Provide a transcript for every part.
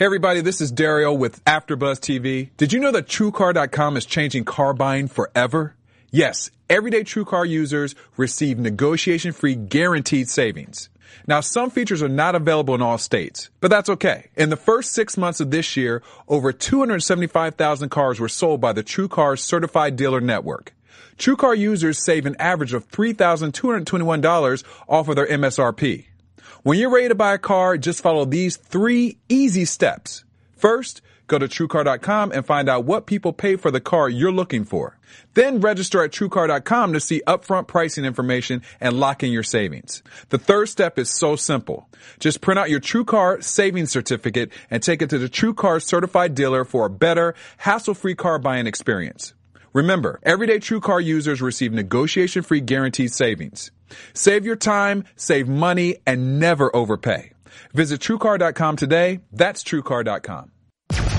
Hey everybody, this is Dario with AfterBuzz TV. Did you know that TrueCar.com is changing car buying forever? Yes, everyday TrueCar users receive negotiation-free guaranteed savings. Now, some features are not available in all states, but that's okay. In the first 6 months of this year, over 275,000 cars were sold by the TrueCar Certified Dealer Network. TrueCar users save an average of $3,221 off of their MSRP. When you're ready to buy a car, just follow these three easy steps. First, go to TrueCar.com and find out what people pay for the car you're looking for. Then register at TrueCar.com to see upfront pricing information and lock in your savings. The third step is so simple. Just print out your TrueCar savings certificate and take it to the TrueCar certified dealer for a better, hassle-free car buying experience. Remember, everyday TrueCar users receive negotiation-free guaranteed savings. Save your time, save money, and never overpay. Visit TrueCar.com today. That's TrueCar.com.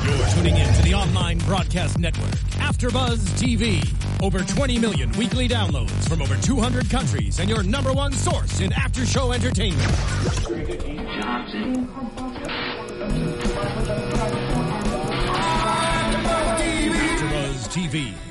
You're tuning in to the online broadcast network, AfterBuzz TV. Over 20 million weekly downloads from over 200 countries and your number one source in after-show entertainment. TV,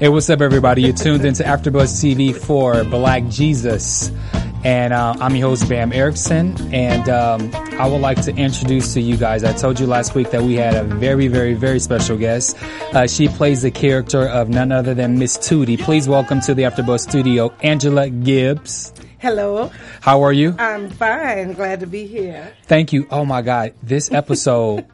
Hey, what's up, everybody? You're tuned into AfterBuzz TV for Black Jesus. And I'm your host, Bam Erickson. And I would like to introduce to you guys, I told you last week that we had a very, very, very special guest. She plays the character of none other than Miss Tootie. Please welcome to the AfterBuzz studio, Angela Gibbs. Hello. How are you? I'm fine. Glad to be here. Thank you. Oh, my God. This episode...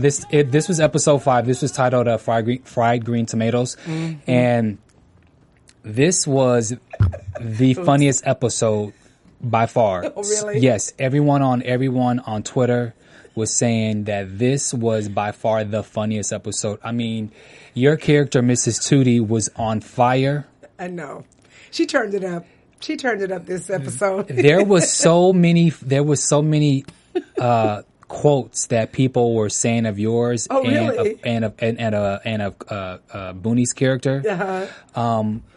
This was episode 5. This was titled Fried Green Tomatoes. Mm-hmm. And this was the funniest episode by far. Oh, really? Yes. Everyone on Twitter was saying that this was by far the funniest episode. I mean, your character, Mrs. Tootie, was on fire. I know. She turned it up. She turned it up this episode. There was so many quotes that people were saying of yours. Oh, and really? and of Boonie's character. Uh-huh.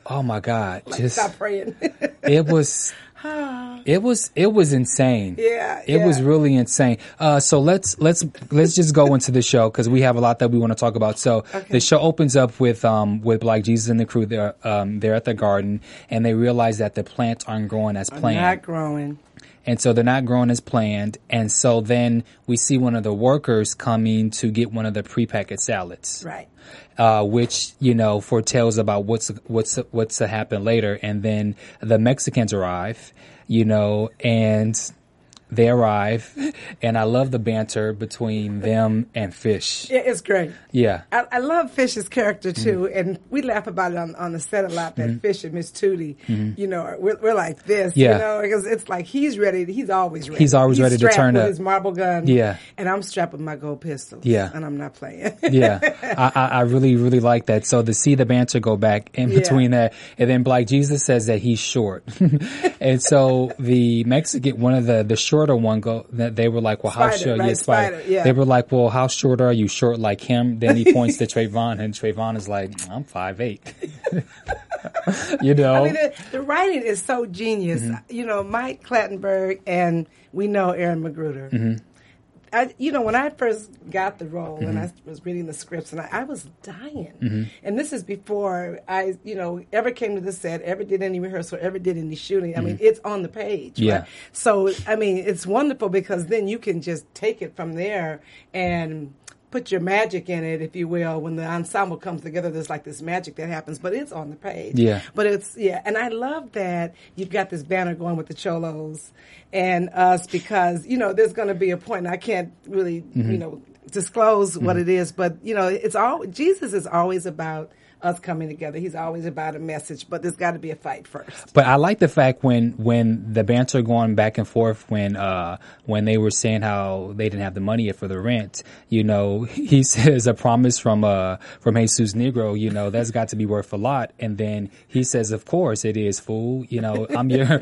Oh my God! Like, just stop praying. It was insane. Yeah, it was really insane. So let's just go into the show because we have a lot that we want to talk about. So The show opens up with Black Jesus and the crew. They're at the garden and they realize that the plants aren't growing as planned. Not growing. And so they're not growing as planned. And so then we see one of the workers coming to get one of the prepackaged salads. Right. Which, you know, foretells about what's to happen later. And then the Mexicans arrive, you know, and they arrive. And I love the banter between them and Fish. Yeah, it's great. Yeah. I love Fish's character, too. Mm-hmm. And we laugh about it on the set a lot, that mm-hmm. Fish and Miss Tootie, mm-hmm. you know, we're like this, yeah. you know, because it's like he's ready. He's always ready. He's ready to turn up. He's strapped with his marble gun. Yeah. And I'm strapped with my gold pistol. Yeah. And I'm not playing. yeah. I really, really like that. So to see the banter go back in between that. And then Black Jesus says that he's short. and so the Mexican, one of the short one go that they were like, well, Spider. They were like, well, how short are you? Short like him? Then he points to Trayvon, and Trayvon is like, I'm 5'8". you know, I mean, the writing is so genius. Mm-hmm. You know, Mike Clattenburg, and we know Aaron McGruder. Mm-hmm. You know, when I first got the role, mm-hmm. and I was reading the scripts, and I was dying. Mm-hmm. And this is before I, you know, ever came to the set, ever did any rehearsal, ever did any shooting. Mm-hmm. I mean, it's on the page. Yeah. Right? So, I mean, it's wonderful because then you can just take it from there and put your magic in it, if you will. When the ensemble comes together, there's like this magic that happens, but it's on the page. Yeah. But it's, yeah. And I love that you've got this banner going with the Cholos and us because, you know, there's going to be a point, and I can't really, mm-hmm. you know, disclose what it is, but you know, it's all Jesus is always about us coming together. He's always about a message, but there's got to be a fight first. But I like the fact when the banter going back and forth when they were saying how they didn't have the money yet for the rent, you know, he says a promise from Jesus Negro, you know, that's got to be worth a lot. And then he says, of course it is, fool. You know, I'm your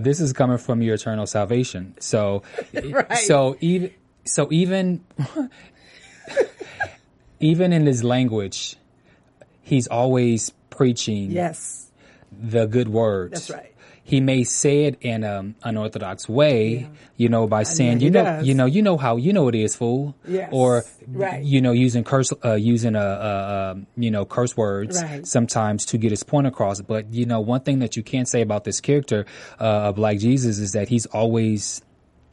this is coming from your eternal salvation. So right. so even even in his language, he's always preaching the good word. That's right. He may say it in an unorthodox way, you know, by saying, you know how it is, fool. Yes. Or, you know, using curse words sometimes to get his point across. But, you know, one thing that you can't say about this character of Black Jesus is that he's always,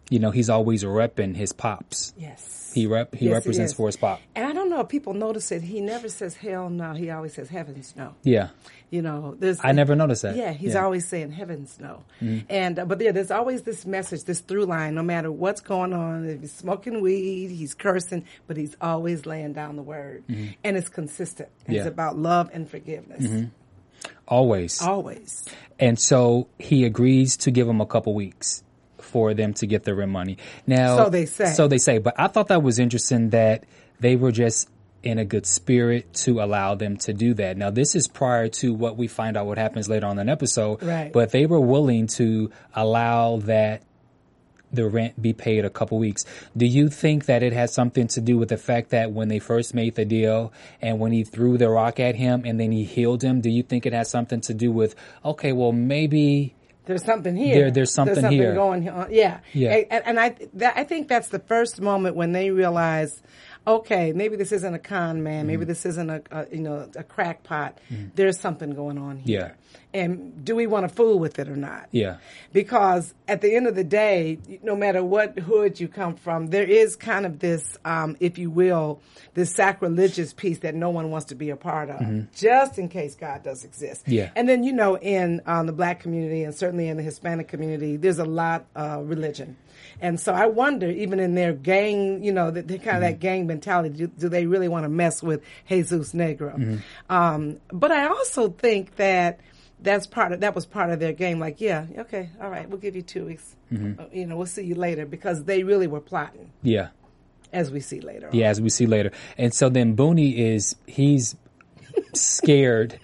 you know, he's always repping his pops. Yes. He represents for his pop. And I don't know if people notice it. He never says hell no. He always says heavens no. Yeah. You know, I never noticed that. Yeah, he's always saying heavens no. Mm-hmm. And but yeah, there's always this message, this through line, no matter what's going on. If he's smoking weed, he's cursing, but he's always laying down the word. Mm-hmm. And it's consistent. And it's about love and forgiveness. Mm-hmm. Always. And so he agrees to give him a couple weeks for them to get their rent money. Now, so they say, but I thought that was interesting that they were just in a good spirit to allow them to do that. Now, this is prior to what we find out what happens later on in the episode, but they were willing to allow that the rent be paid a couple weeks. Do you think that it has something to do with the fact that when they first made the deal and when he threw the rock at him and then he healed him, do you think it has something to do with, okay, well, maybe there's something here. There's something here. Going on. Yeah. And I think that's the first moment when they realize, okay, maybe this isn't a con man. Maybe this isn't a crackpot. Mm. There's something going on here. Yeah. And do we want to fool with it or not? Yeah. Because at the end of the day, no matter what hood you come from, there is kind of this, if you will, this sacrilegious piece that no one wants to be a part of, just in case God does exist. Yeah. And then, you know, in the Black community and certainly in the Hispanic community, there's a lot of religion. And so I wonder, even in their gang, you know, they're kind of that gang mentality, do they really want to mess with Jesus Negro? Mm-hmm. But I also think that that was part of their game. Like, yeah, okay, all right, we'll give you 2 weeks. Mm-hmm. You know, we'll see you later, because they really were plotting. Yeah. As we see later. Yeah, as we see later. And so then Booney he's scared.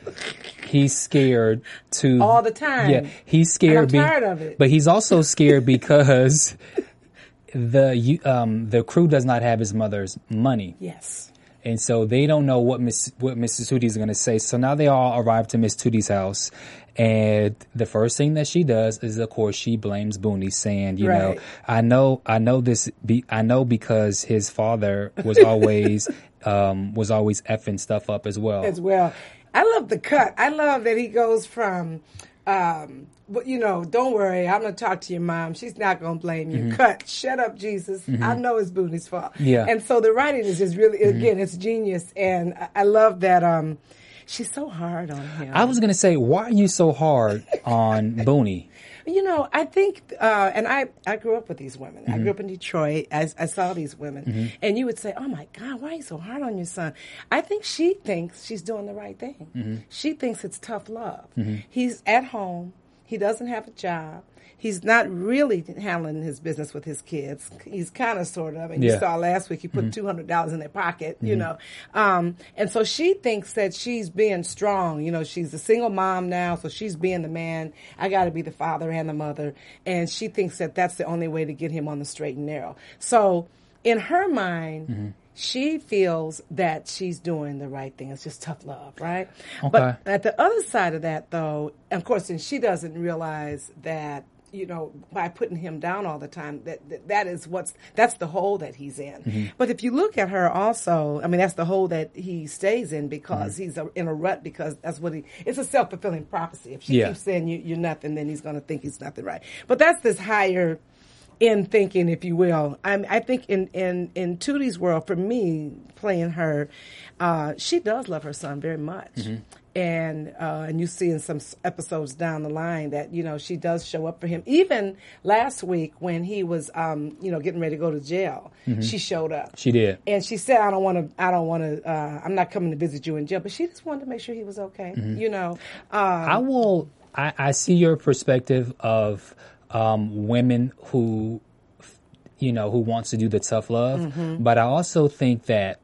He's scared to all the time. Yeah, he's scared. And I'm tired of it. But he's also scared because the crew does not have his mother's money. Yes. And so they don't know what Mrs. Tootie is going to say. So now they all arrive to Miss Tootie's house. And the first thing that she does is, of course, she blames Booney, saying, you know, I know because his father was always was always effing stuff up as well. I love the cut. I love that he goes from, but you know, don't worry, I'm going to talk to your mom. She's not going to blame you. Mm-hmm. Cut. Shut up, Jesus. Mm-hmm. I know it's Booney's fault. Yeah. And so the writing is just really, again, it's genius. And I love that she's so hard on him. I was going to say, why are you so hard on Booney? You know, I think, and I grew up with these women. Mm-hmm. I grew up in Detroit. I saw these women. Mm-hmm. And you would say, oh, my God, why are you so hard on your son? I think she thinks she's doing the right thing. Mm-hmm. She thinks it's tough love. Mm-hmm. He's at home. He doesn't have a job. He's not really handling his business with his kids. He's kind of, sort of. And you saw last week he put $200 in their pocket, you know. And so she thinks that she's being strong. You know, she's a single mom now, so she's being the man. I got to be the father and the mother. And she thinks that that's the only way to get him on the straight and narrow. So in her mind, she feels that she's doing the right thing. It's just tough love, right? Okay. But at the other side of that, though, of course, and she doesn't realize that, you know, by putting him down all the time, that's the hole that he's in. Mm-hmm. But if you look at her also, I mean, that's the hole that he stays in, because he's in a rut, because that's what it's a self-fulfilling prophecy. If she keeps saying you're nothing, then he's going to think he's nothing, right? But that's this higher in thinking, if you will. I think in Tootie's world, for me, playing her, she does love her son very much. Mm-hmm. And you see in some episodes down the line that, you know, she does show up for him. Even last week when he was, getting ready to go to jail, mm-hmm. she showed up. She did. And she said, I'm not coming to visit you in jail. But she just wanted to make sure he was okay, mm-hmm. you know. I see your perspective of women who, you know, who wants to do the tough love. Mm-hmm. But I also think that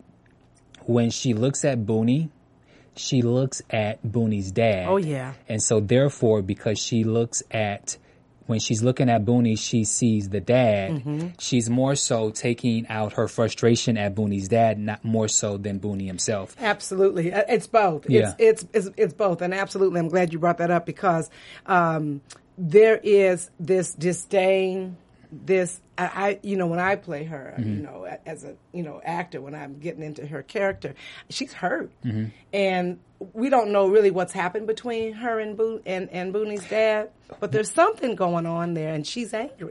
when she looks at Booney, she looks at Booney's dad. Oh, yeah. And so, therefore, because when she's looking at Booney, she sees the dad. Mm-hmm. She's more so taking out her frustration at Booney's dad, not more so than Booney himself. Absolutely. It's both. Yeah. It's both. And absolutely, I'm glad you brought that up because there is this disdain, this... when I play her, mm-hmm. As a, actor, when I'm getting into her character, she's hurt. Mm-hmm. And we don't know really what's happened between her and Booney's dad, but there's something going on there and she's angry.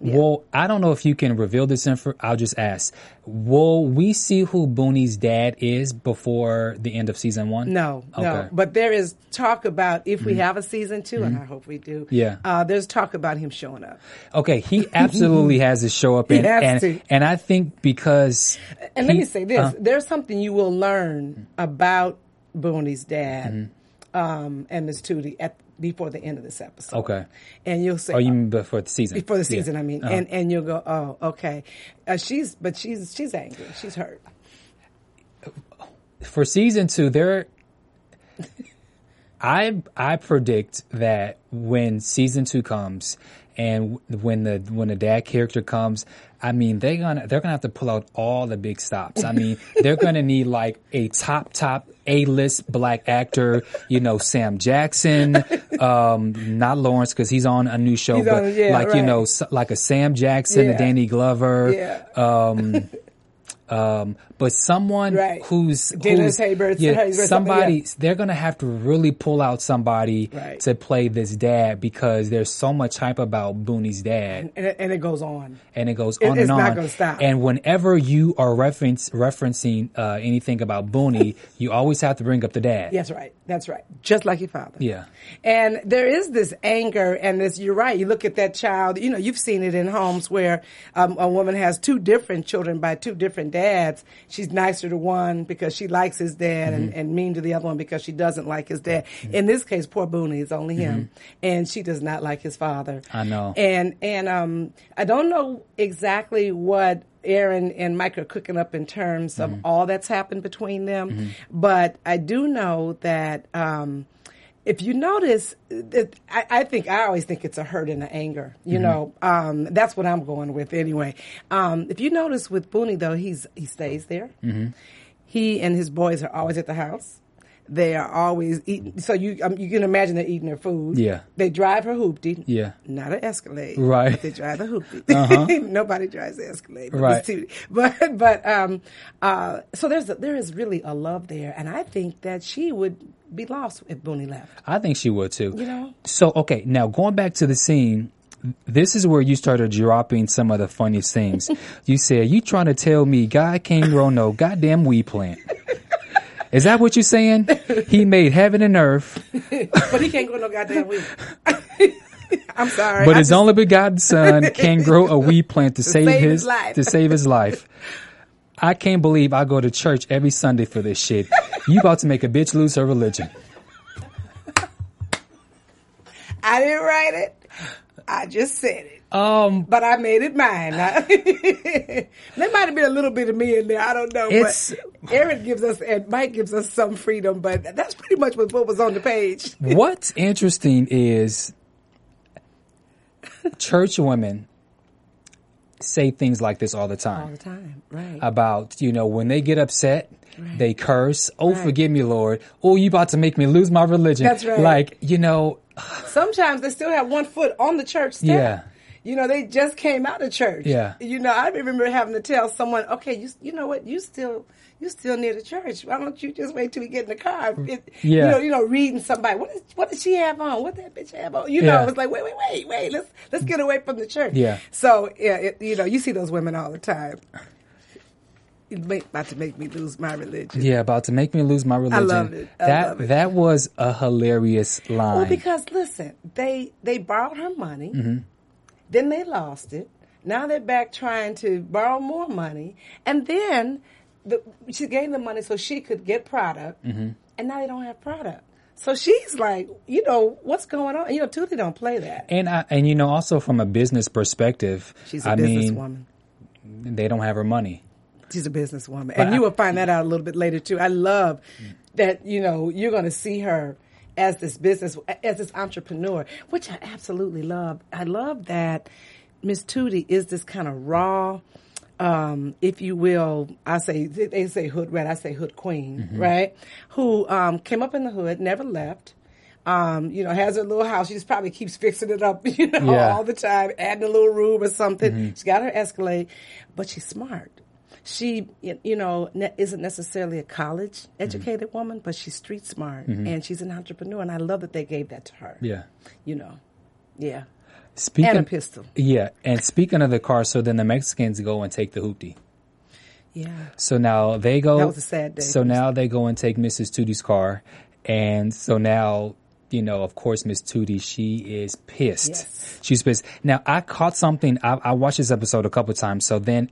Yeah. Well, I don't know if you can reveal this info. I'll just ask. Will we see who Booney's dad is before the end of season 1? No, okay. No. But there is talk about if mm-hmm. we have a season 2, mm-hmm. and I hope we do. Yeah. There's talk about him showing up. Okay, he absolutely has to show up. And I think because... And let me say this. There's something you will learn about Booney's dad mm-hmm. And Miss Tootie before the end of this episode. Okay. And you'll say... Oh, you mean before the season? Before the season, yeah. I mean. Uh-huh. And you'll go, oh, okay. She's angry. She's hurt. For season 2, there... I predict that when season 2 comes... And when the dad character comes, I mean they're gonna have to pull out all the big stops. I mean they're gonna need like a top A-list black actor, Sam Jackson, not Lawrence because he's on a new show, like a Sam Jackson, a Danny Glover, but someone they're going to have to really pull out somebody to play this dad because there's so much hype about Booney's dad. And it goes on. And it goes on and on. It's not going to stop. And whenever you are referencing anything about Booney, you always have to bring up the dad. That's right. That's right. Just like your father. Yeah. And there is this anger and this, you're right, you look at that child, you've seen it in homes where a woman has two different children by two different dads. She's nicer to one because she likes his dad mm-hmm. and mean to the other one because she doesn't like his dad. Mm-hmm. In this case, poor Booney, it's only him. Mm-hmm. And she does not like his father. I know. And I don't know exactly what Aaron and Mike are cooking up in terms mm-hmm. of all that's happened between them. Mm-hmm. But I do know that if you notice, I always think it's a hurt and an anger. You mm-hmm. know, that's what I'm going with anyway. If you notice with Booney, though, he stays there. Mm-hmm. He and his boys are always at the house. They are always eating. So you can imagine they're eating their food. Yeah. They drive her hoopty. Yeah. Not an Escalade. Right. But they drive the hoopty. Uh-huh. Nobody drives the Escalade. Right. But so there is really a love there. And I think that she would be lost if Booney left. I think she would too. So, okay. Now going back to the scene. This is where you started dropping some of the funniest things. You said, you trying to tell me God can't grow no goddamn weed plant. Is that what you're saying? He made heaven and earth. But he can't grow no goddamn weed. I'm sorry. But his only begotten son can grow a weed plant to save his life. I can't believe I go to church every Sunday for this shit. You about to make a bitch lose her religion. I didn't write it. I just said it. But I made it mine. There might have been a little bit of me in there. I don't know. But Aaron gives us and Mike gives us some freedom. But that's pretty much what was on the page. What's interesting is church women say things like this all the time. All the time, right. About, when they get upset, they curse. Oh, forgive me, Lord. Oh, you about to make me lose my religion. That's right. Sometimes they still have one foot on the church step. Yeah. You know, they just came out of church. Yeah. You know, I remember having to tell someone, okay, you know what, you still near the church. Why don't you just wait till we get in the car? Yeah. You know, reading somebody. What did she have on? What did that bitch have on? You know, it was like, wait. Let's get away from the church. Yeah. So yeah, you see those women all the time. About to make me lose my religion. Yeah, about to make me lose my religion. I love it. That was a hilarious line. Well, because listen, they borrowed her money, mm-hmm. then they lost it. Now they're back trying to borrow more money, and then she gave them money so she could get product, mm-hmm. and now they don't have product. So she's like, you know, what's going on? You know, Tootie don't play that. And you know, also from a business perspective, she's a businesswoman. They don't have her money. She's a businesswoman. And you will find that out a little bit later, too. I love that, you know, you're going to see her as this entrepreneur, which I absolutely love. I love that Miss Tootie is this kind of raw, if you will, they say hood rat, I say hood queen, mm-hmm. right? Who came up in the hood, never left. You know, has her little house. She just probably keeps fixing it up, you know, all the time, adding a little room or something. Mm-hmm. She's got her Escalade, but she's smart. She, you know, isn't necessarily a college-educated mm-hmm. woman, but she's street smart, mm-hmm. and she's an entrepreneur, and I love that they gave that to her. Yeah. You know, yeah. And a pistol. Yeah, and speaking of the car, so then the Mexicans go and take the hoopty. Yeah. So now they go. That was a sad day. So now they go and take Mrs. Tootie's car, and so now, you know, of course, Miss Tootie, she is pissed. Yes. She's pissed. Now, I caught something. I watched this episode a couple of times, so then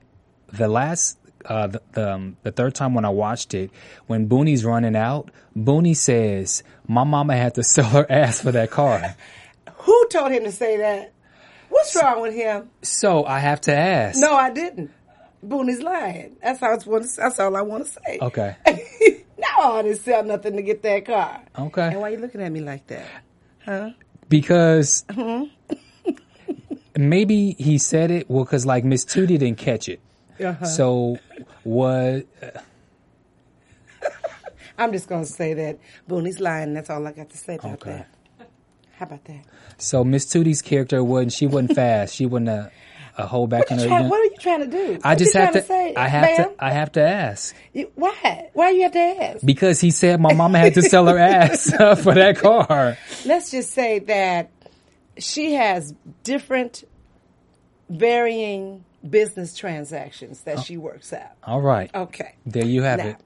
the last... the third time when I watched it, when Boonie's running out, Boonie says, "My mama had to sell her ass for that car." Who told him to say that? What's wrong with him? So I have to ask. No, I didn't. Boonie's lying. That's all I want to say. Okay. No, I didn't sell nothing to get that car. Okay. And why are you looking at me like that? Huh? Because maybe he said it because like Miss Tootie didn't catch it. Uh-huh. So what? I'm just going to say that Boonie's lying. That's all I got to say about that. How about that? So Miss Tootie's character wasn't fast. She wasn't a hold back on her. What are you trying to do? I have to ask. Why? Why do you have to ask? Because he said my mama had to sell her ass for that car. Let's just say that she has different, varying business transactions that she works out. All right. Okay. There you have it.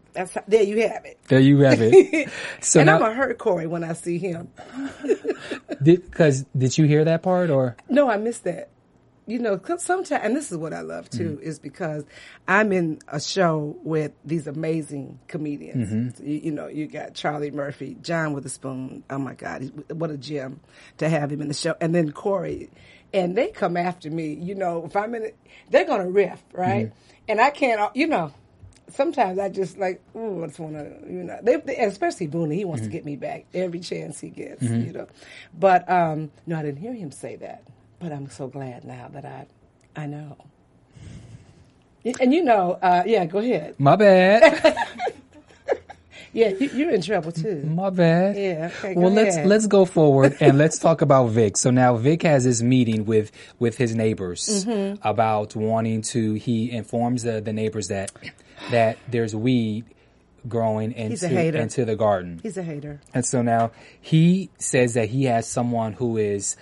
There you have it. There you have it. So and now, I'm going to hurt Corey when I see him. Because did you hear that part? Or no, I missed that. You know, sometimes, and this is what I love too, mm-hmm. is because I'm in a show with these amazing comedians. Mm-hmm. You know, you got Charlie Murphy, John Witherspoon. Oh my God, what a gem to have him in the show. And then Corey. And they come after me, you know, if I'm in it, they're going to riff, right? Mm-hmm. And I can't, you know, sometimes I just like, ooh, I just want to, you know, they, especially Boonie, he wants mm-hmm. to get me back every chance he gets, mm-hmm. you know. But, no, I didn't hear him say that, but I'm so glad now that I know. And you know, yeah, go ahead. My bad. Yeah, you're in trouble too. My bad. Yeah. Okay, well, let's go forward and let's talk about Vic. So now Vic has this meeting with his neighbors mm-hmm. about wanting to. He informs the neighbors that there's weed growing into the garden. He's a hater. And so now he says that he has someone who is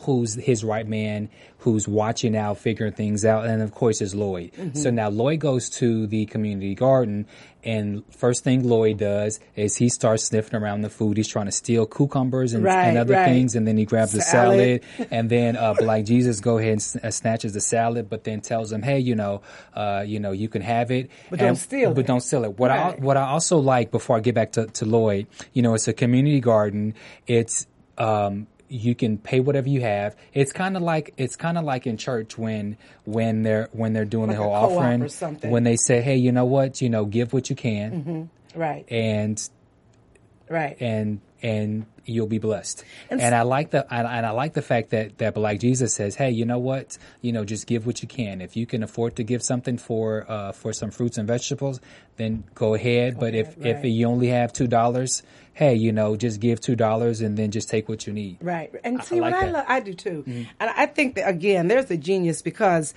who's his right man, who's watching out, figuring things out, and of course is Lloyd. Mm-hmm. So now Lloyd goes to the community garden, and first thing Lloyd does is he starts sniffing around the food. He's trying to steal cucumbers and other things, and then he grabs the salad and then Black Jesus go ahead and snatches the salad, but then tells him, hey, you know, you can have it. But don't steal it. What I also like, before I get back to Lloyd, you know, it's a community garden. It's you can pay whatever you have. It's kind of like in church when they're doing like the whole offering, or something. When they say, hey, you know what, you know, give what you can, mm-hmm. right? And right? And you'll be blessed. And I like the and I like the fact that Black Jesus says, hey, you know what? You know, just give what you can. If you can afford to give something for some fruits and vegetables, then go ahead. But if you only have $2, hey, you know, just give $2 and then just take what you need. Right. And see, I do too. Mm-hmm. And I think that, again, there's a genius because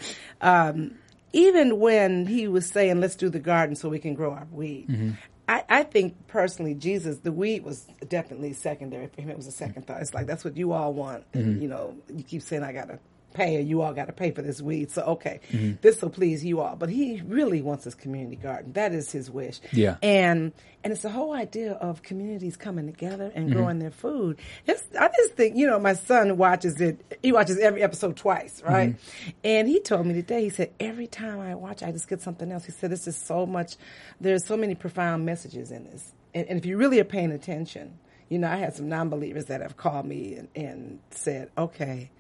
even when he was saying, let's do the garden so we can grow our weed. Mm-hmm. I think personally, Jesus, the weed was definitely secondary for him. It was a second thought. It's like, that's what you all want. Mm-hmm. You know, you keep saying, I got to pay, or you all got to pay for this weed. So, okay, mm-hmm. this will please you all. But he really wants his community garden. That is his wish. Yeah. And it's the whole idea of communities coming together and mm-hmm. growing their food. I just think, you know, my son watches it. He watches every episode twice, right? Mm-hmm. And he told me today, he said, every time I watch, I just get something else. He said, this is so much. There's so many profound messages in this. And if you really are paying attention, you know, I had some non-believers that have called me and said, okay,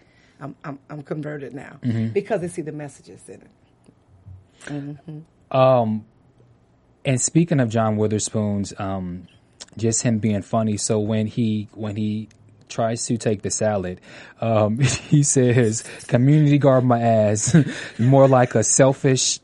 I'm converted now mm-hmm. because they see the messages in it. Mm-hmm. And speaking of John Witherspoon's, just him being funny. So when he tries to take the salad, he says, "Community guard my ass," more like a selfish.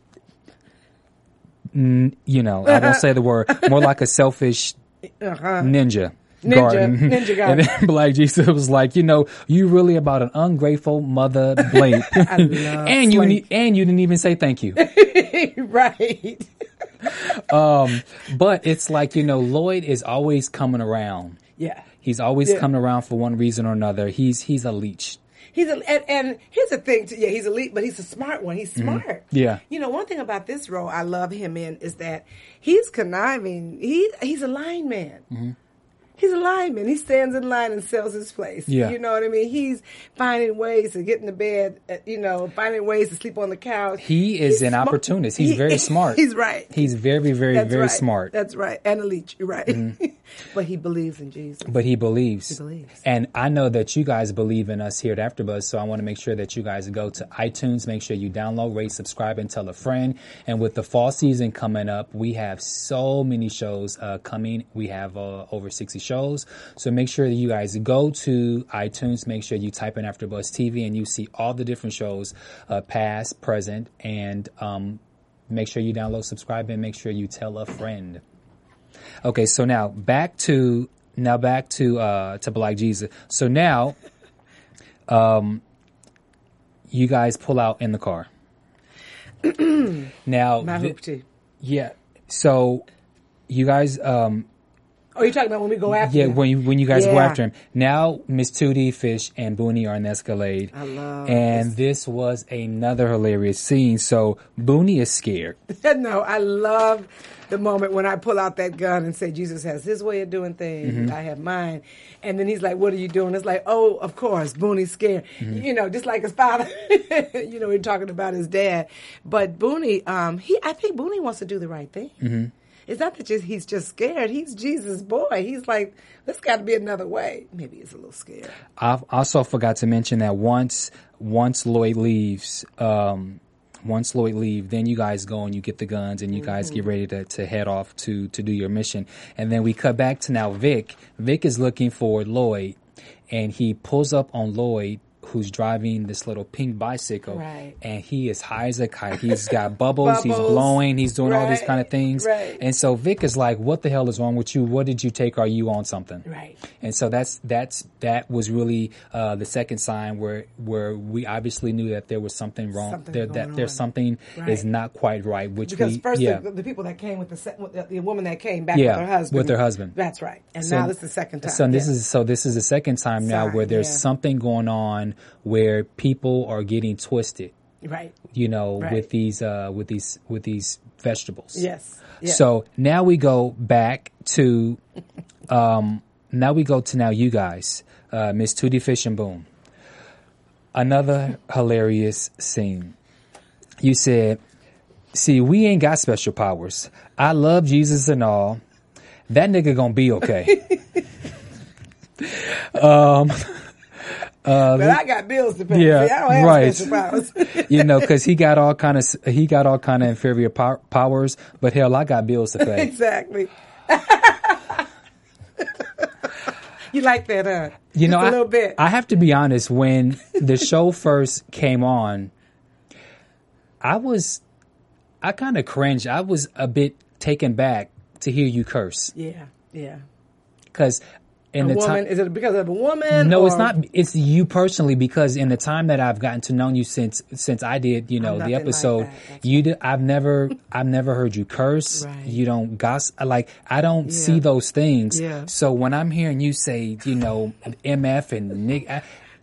You know, I don't say the word. More like a selfish ninja. Ninja garden. And then Black Jesus was like, you know, you really about an ungrateful mother blank. and you didn't even say thank you. Right. But it's like, you know, Lloyd is always coming around. Yeah. He's always coming around for one reason or another. He's a leech. And here's the thing, too. Yeah, he's elite, but he's a smart one. He's smart. Mm-hmm. Yeah. You know, one thing about this role I love him in is that he's conniving. He's a line man. Mm-hmm. He's a lineman. He stands in line and sells his place. Yeah. You know what I mean? He's finding ways to get in the bed, you know, finding ways to sleep on the couch. He's an opportunist. He's very smart. He's right. He's very, very, very smart. That's right. And a leech. You're right. Mm-hmm. But he believes in Jesus. He believes. And I know that you guys believe in us here at AfterBuzz, so I want to make sure that you guys go to iTunes. Make sure you download, rate, subscribe, and tell a friend. And with the fall season coming up, we have so many shows coming. We have over 60 shows. So make sure that you guys go to iTunes. Make sure you type in AfterBuzz TV and you see all the different shows, past, present, and make sure you download, subscribe, and make sure you tell a friend. Okay, so now back to Black Jesus. So now, you guys pull out in the car. Now, So you guys. Oh, you're talking about when we go after him? Yeah, when you guys go after him. Now, Miss Tootie, Fish, and Booney are in the Escalade. I love it. And this was another hilarious scene. So, Booney is scared. No, I love the moment when I pull out that gun and say, Jesus has his way of doing things. Mm-hmm. I have mine. And then he's like, what are you doing? It's like, oh, of course, Booney's scared. Mm-hmm. You know, just like his father. You know, we're talking about his dad. But Booney, I think Booney wants to do the right thing. Mm-hmm. It's not that he's just scared. He's Jesus' boy. He's like, there's got to be another way. Maybe he's a little scared. I also forgot to mention that once Lloyd leaves, then you guys go and you get the guns and you guys get ready to head off to do your mission. And then we cut back to now Vic. Vic is looking for Lloyd, and he pulls up on Lloyd, who's driving this little pink bicycle, right. And he is high as a kite. He's got bubbles, he's blowing, he's doing all these kind of things. Right. And so Vic is like, what the hell is wrong with you? What did you take? Are you on something? Right. And so that was really the second sign where we obviously knew that there was something wrong. There's something not quite right. Because first the people that came with the woman that came back with her husband. With her husband. That's right. And so, now this is the second time. So this is the second time now where there's something going on where people are getting twisted, right? You know, with these vegetables. Yes. So now we go back to, you guys, Miss Tootie, Fish, and Boom. Another hilarious scene. You said, "See, we ain't got special powers. I love Jesus and all. That nigga gonna be okay." But I got bills to pay. Yeah, see, I don't have special powers. You know, because he got all kind of inferior powers. But hell, I got bills to pay. Exactly. You like that, huh? You know, a little bit. I have to be honest. When the show first came on, I kind of cringed. I was a bit taken back to hear you curse. Yeah, yeah. Because in the time, is it because of a woman? No, or? It's not. It's you personally, because in the time that I've gotten to know you since I did, you know, the episode, like you did. I've never heard you curse. Right. You don't gossip. Like I don't see those things. Yeah. So when I'm hearing you say, you know, MF and Nick,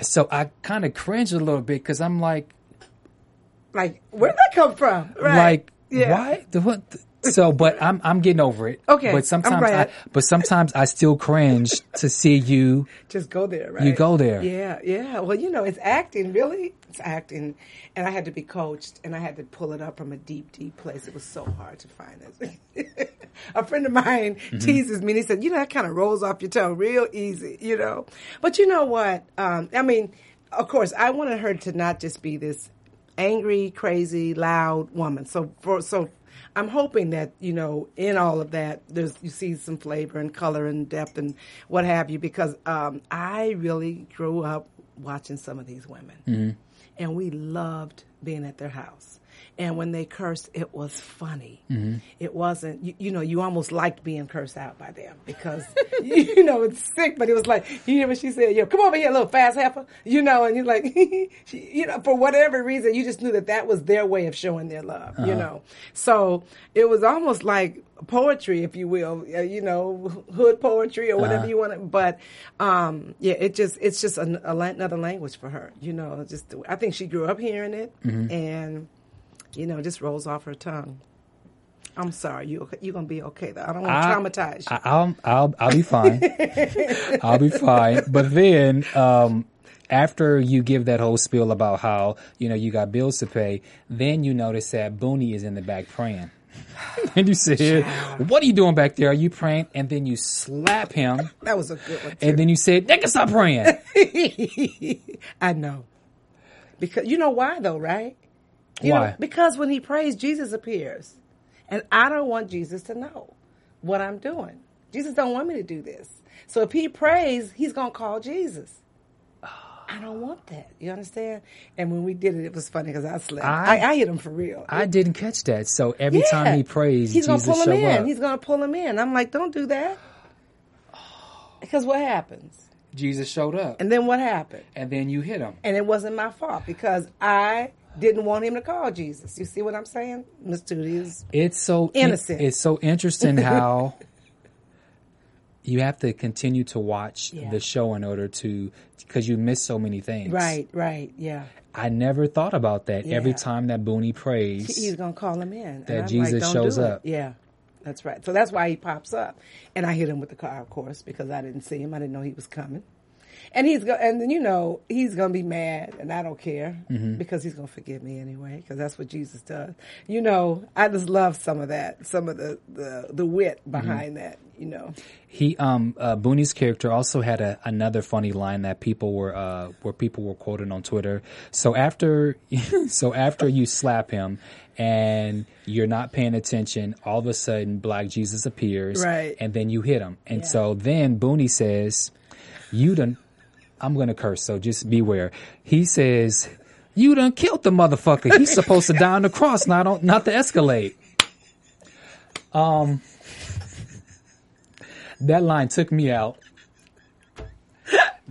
so I kind of cringe a little bit because I'm like where did that come from? Right. Like why? What? So, but I'm getting over it. Okay, but sometimes I still cringe to see you. Just go there, right? You go there. Yeah, yeah. Well, you know, it's acting, really. It's acting, and I had to be coached, and I had to pull it up from a deep, deep place. It was so hard to find it. A friend of mine teases me, and he said, "You know, that kind of rolls off your tongue real easy, you know." But you know what? I mean, of course, I wanted her to not just be this angry, crazy, loud woman. So. I'm hoping that, you know, in all of that, you see some flavor and color and depth and what have you, because I really grew up watching some of these women. Mm-hmm. And we loved being at their house. And when they cursed, it was funny. Mm-hmm. It wasn't, you know, you almost liked being cursed out by them because, you know, it's sick, but it was like, you hear what she said, yo, come over here, little fast heifer, you know, and you're like, you know, for whatever reason, you just knew that was their way of showing their love, you know. So it was almost like poetry, if you will, you know, hood poetry or whatever you want to, but, yeah, it's just another language for her, you know, just, I think she grew up hearing it and, you know, it just rolls off her tongue. I'm sorry. You're going to be okay, though. I don't want to traumatize you. I'll be fine. I'll be fine. But then after you give that whole spiel about how, you know, you got bills to pay, then you notice that Booney is in the back praying. And you sit here, what are you doing back there? Are you praying? And then you slap him. That was a good one, too. And then you said, they can stop praying. I know. Because you know why, though, right? You Why? Know, because when he prays, Jesus appears. And I don't want Jesus to know what I'm doing. Jesus don't want me to do this. So if he prays, he's going to call Jesus. I don't want that. You understand? And when we did it, it was funny because I slept. I hit him for real. I didn't catch that. So every time he prays, he's Jesus shows up. He's going to pull him in. I'm like, don't do that. Because what happens? Jesus showed up. And then what happened? And then you hit him. And it wasn't my fault because I didn't want him to call Jesus. You see what I'm saying? Miss Tootie is innocent. It's so interesting how you have to continue to watch the show in order to, because you miss so many things. Right, yeah. I never thought about that. Yeah. Every time that Booney prays, he's going to call him in. That Jesus shows up. Yeah. That's right. So that's why he pops up. And I hit him with the car, of course, because I didn't see him. I didn't know he was coming. And you know, he's going to be mad, and I don't care because he's going to forgive me anyway, because that's what Jesus does. You know, I just love some of that, some of the wit behind that, you know. He, Booney's character also had another funny line that people were quoting on Twitter. So after you slap him and you're not paying attention, all of a sudden Black Jesus appears, right, and then you hit him. And so then Booney says, you done, I'm going to curse, so just beware. He says, you done killed the motherfucker. He's supposed to die on the cross, not the Escalade. That line took me out.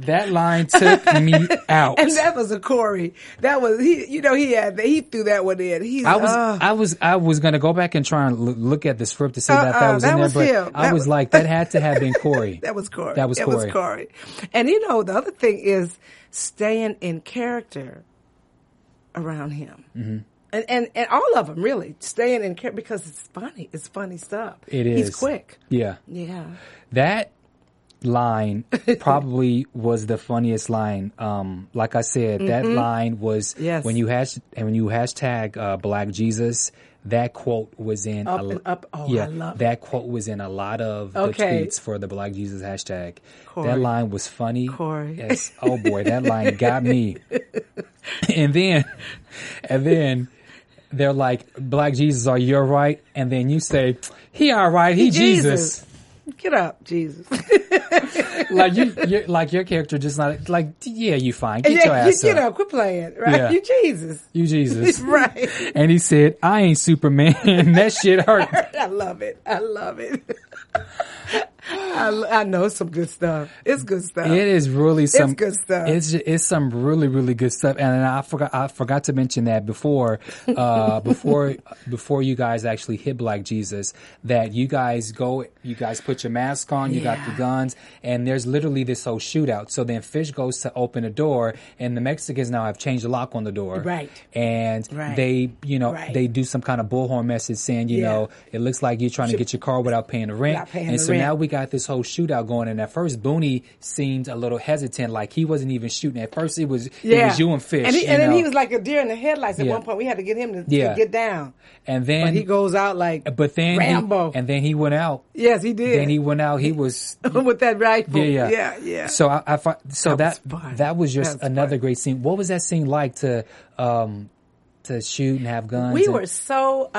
That line took me out. And that was a Corey. That was, he threw that one in. I was going to go back and try and look at the script to see that was in there, but I was like, that had to have been Corey. That was Corey. And you know, the other thing is staying in character around him. Mm-hmm. And all of them, really, staying in character because it's funny. It's funny stuff. It is. He's quick. Yeah. That line probably was the funniest line. Like I said, that line was when you hashtag Black Jesus. That quote was in a lot of the tweets for the Black Jesus hashtag. Corey. That line was funny. Corey. Yes. Oh boy, that line got me. And then they're like, Black Jesus, are you all right? And then you say, he all right, he Jesus. Get up, Jesus. Like you like your character just not like, yeah, you fine. Get your ass up. Get up, quit playing, right? Yeah. You Jesus. You Jesus. Right. And he said, I ain't Superman. That shit hurt. I love it. I love it. I know some good stuff. It's good stuff. It is really some good stuff. It's some really, really good stuff. And I forgot to mention that before, before you guys actually hit Black Jesus, that you guys put your mask on, you got the guns, and there's literally this whole shootout. So then Fish goes to open a door, and the Mexicans now have changed the lock on the door. Right. And they, they do some kind of bullhorn message saying, you know, it looks like you're trying to get your car without paying the rent. And so now we got this whole shootout going, and at first Booney seemed a little hesitant, like he wasn't even shooting. At first it was you and Fish. And, then he was like a deer in the headlights at one point. We had to get him to get down. And then he goes out like Rambo. And then he went out. Yes, he did. Then he went out. He was with that rifle. Yeah. So that was another great scene. What was that scene like to shoot and have guns? We were so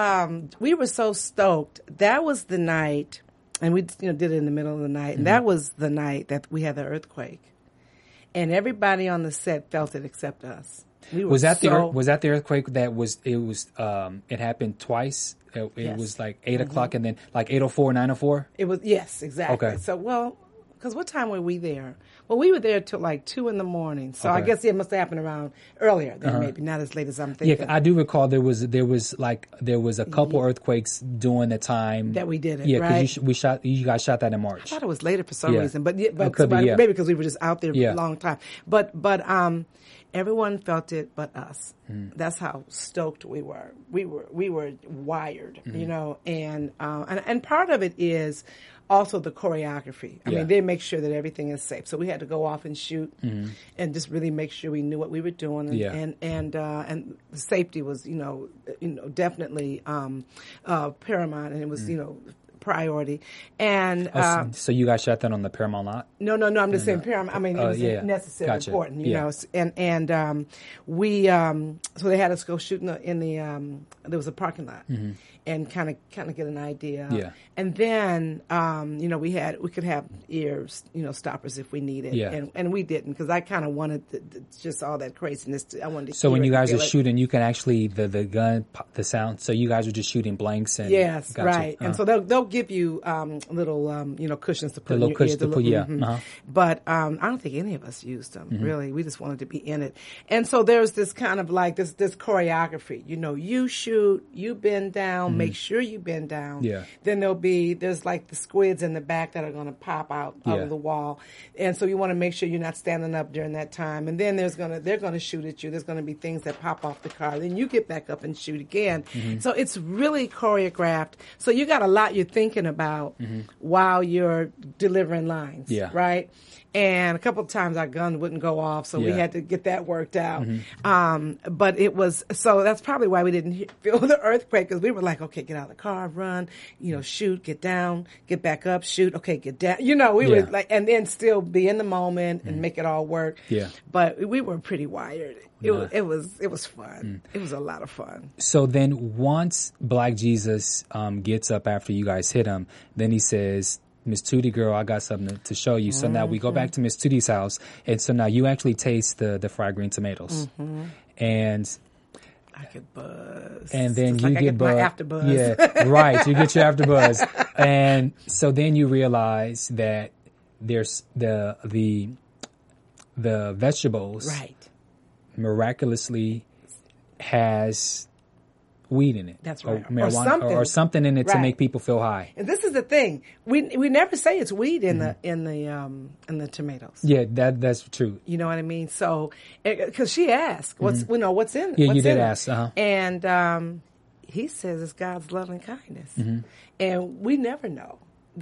stoked. That was the night. And we did it in the middle of the night. And that was the night that we had the earthquake. And everybody on the set felt it except us. Was that the earthquake that it happened twice? It was like 8 o'clock and then like 8:04, 9:04? It was, yes, exactly. Okay. So, because what time were we there? Well, we were there till like 2 in the morning. So I guess it must have happened around earlier than maybe, not as late as I'm thinking. Yeah, I do recall there was a couple earthquakes during the time that we did it. Yeah, because you guys shot that in March. I thought it was later for some reason, but maybe because we were just out there for a long time. But everyone felt it but us. Mm. That's how stoked we were. We were wired, and part of it is also the choreography. I mean, they make sure that everything is safe. So we had to go off and shoot and just really make sure we knew what we were doing. And safety was, definitely paramount, and it was, priority. And so you guys shot that on the Paramount lot? No. I'm just saying Paramount. I mean, it was necessary, important, you know. And we so they had us go shoot in the there was a parking lot and kind of get an idea. Yeah. And then we could have ears stoppers if we needed. Yeah. And we didn't, because I kind of wanted just all that craziness. So when you guys are shooting, you can actually the gun the sound. So you guys are just shooting blanks and and so they'll give you little cushions to put in your ear. But I don't think any of us used them, really. We just wanted to be in it. And so there's this kind of like this choreography. You shoot, you bend down, make sure you bend down. Yeah. Then there's like the squids in the back that are going to pop out of the wall. And so you want to make sure you're not standing up during that time. And then they're going to shoot at you. There's going to be things that pop off the car. Then you get back up and shoot again. Mm-hmm. So it's really choreographed. So you got a lot you're thinking about while you're delivering lines, right? And a couple of times our gun wouldn't go off, so we had to get that worked out. Mm-hmm. But it was, so that's probably why we didn't feel the earthquake, because we were like, okay, get out of the car, run, shoot, get down, get back up, shoot, okay, get down. We were like, and then still be in the moment and make it all work. Yeah. But we were pretty wired. It was fun. Mm. It was a lot of fun. So then once Black Jesus gets up after you guys hit him, then he says, Miss Tootie girl, I got something to show you. So now we go back to Miss Tootie's house, and so now you actually taste the fried green tomatoes, and I get buzz. And then just get buzz. My after buzz. Yeah, right. You get your after buzz, and so then you realize that there's the vegetables, right? Miraculously has weed in it. That's right. Or marijuana or something in it to make people feel high. And this is the thing. We never say it's weed in the tomatoes. Yeah, that's true. You know what I mean? So, cuz she asked, what's in it? Yeah, you did ask. Uh-huh. And he says it's God's love and kindness. Mm-hmm. And we never know.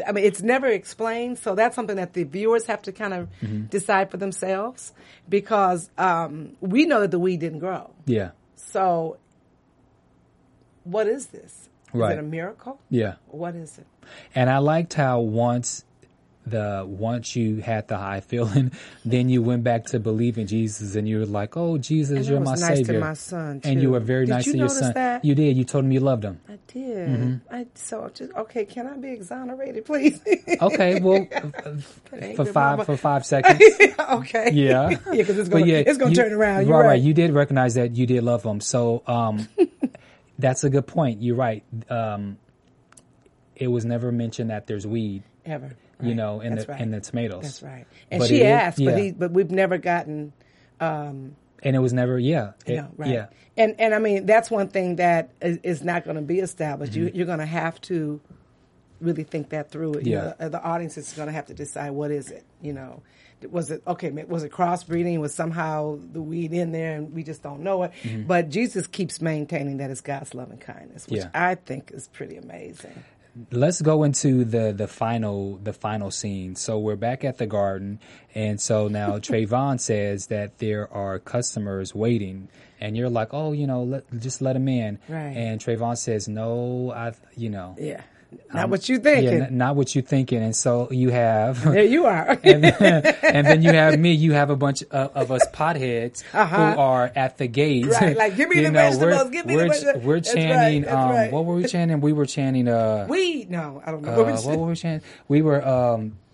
I mean, it's never explained, so that's something that the viewers have to kind of decide for themselves, because we know that the weed didn't grow. Yeah. So what is this? Is it a miracle? Yeah. What is it? And I liked how once the once you had the high feeling, then you went back to believe in Jesus, and you were like, "Oh, Jesus, you're my Savior." And I was nice to my son, too. And you were very nice to your son. Did you notice that? You did. You told him you loved him. I did. Mm-hmm. Okay, can I be exonerated, please? Okay, well, for five seconds. Okay. Yeah. Yeah, because it's gonna turn around. You're right. You did recognize that you did love him. So that's a good point. You're right. It was never mentioned that there's weed ever. Right. You know, in the tomatoes. That's right. And but she asked, yeah. but we've never gotten. And it was never, yeah. Yeah. And I mean, that's one thing that is not going to be established. Mm-hmm. You're going to have to really think that through. Yeah. You know, the audience is going to have to decide what is it. You know, was it crossbreeding? Was somehow the weed in there, and we just don't know it? Mm-hmm. But Jesus keeps maintaining that it's God's loving kindness, which I think is pretty amazing. Let's go into the final scene. So we're back at the garden, and so now Trayvon says that there are customers waiting, and you're like, oh, you know, just let them in. Right. And Trayvon says, no, not what you thinking. Yeah, not what you thinking. And so you have there you are, and then you have me. You have a bunch of us potheads who are at the gate, right? Like, give me the vegetables. Give me the vegetables. We're chanting. That's right, that's right. What were we chanting? We were chanting. Weed. No, I don't know. What were we chanting? We were.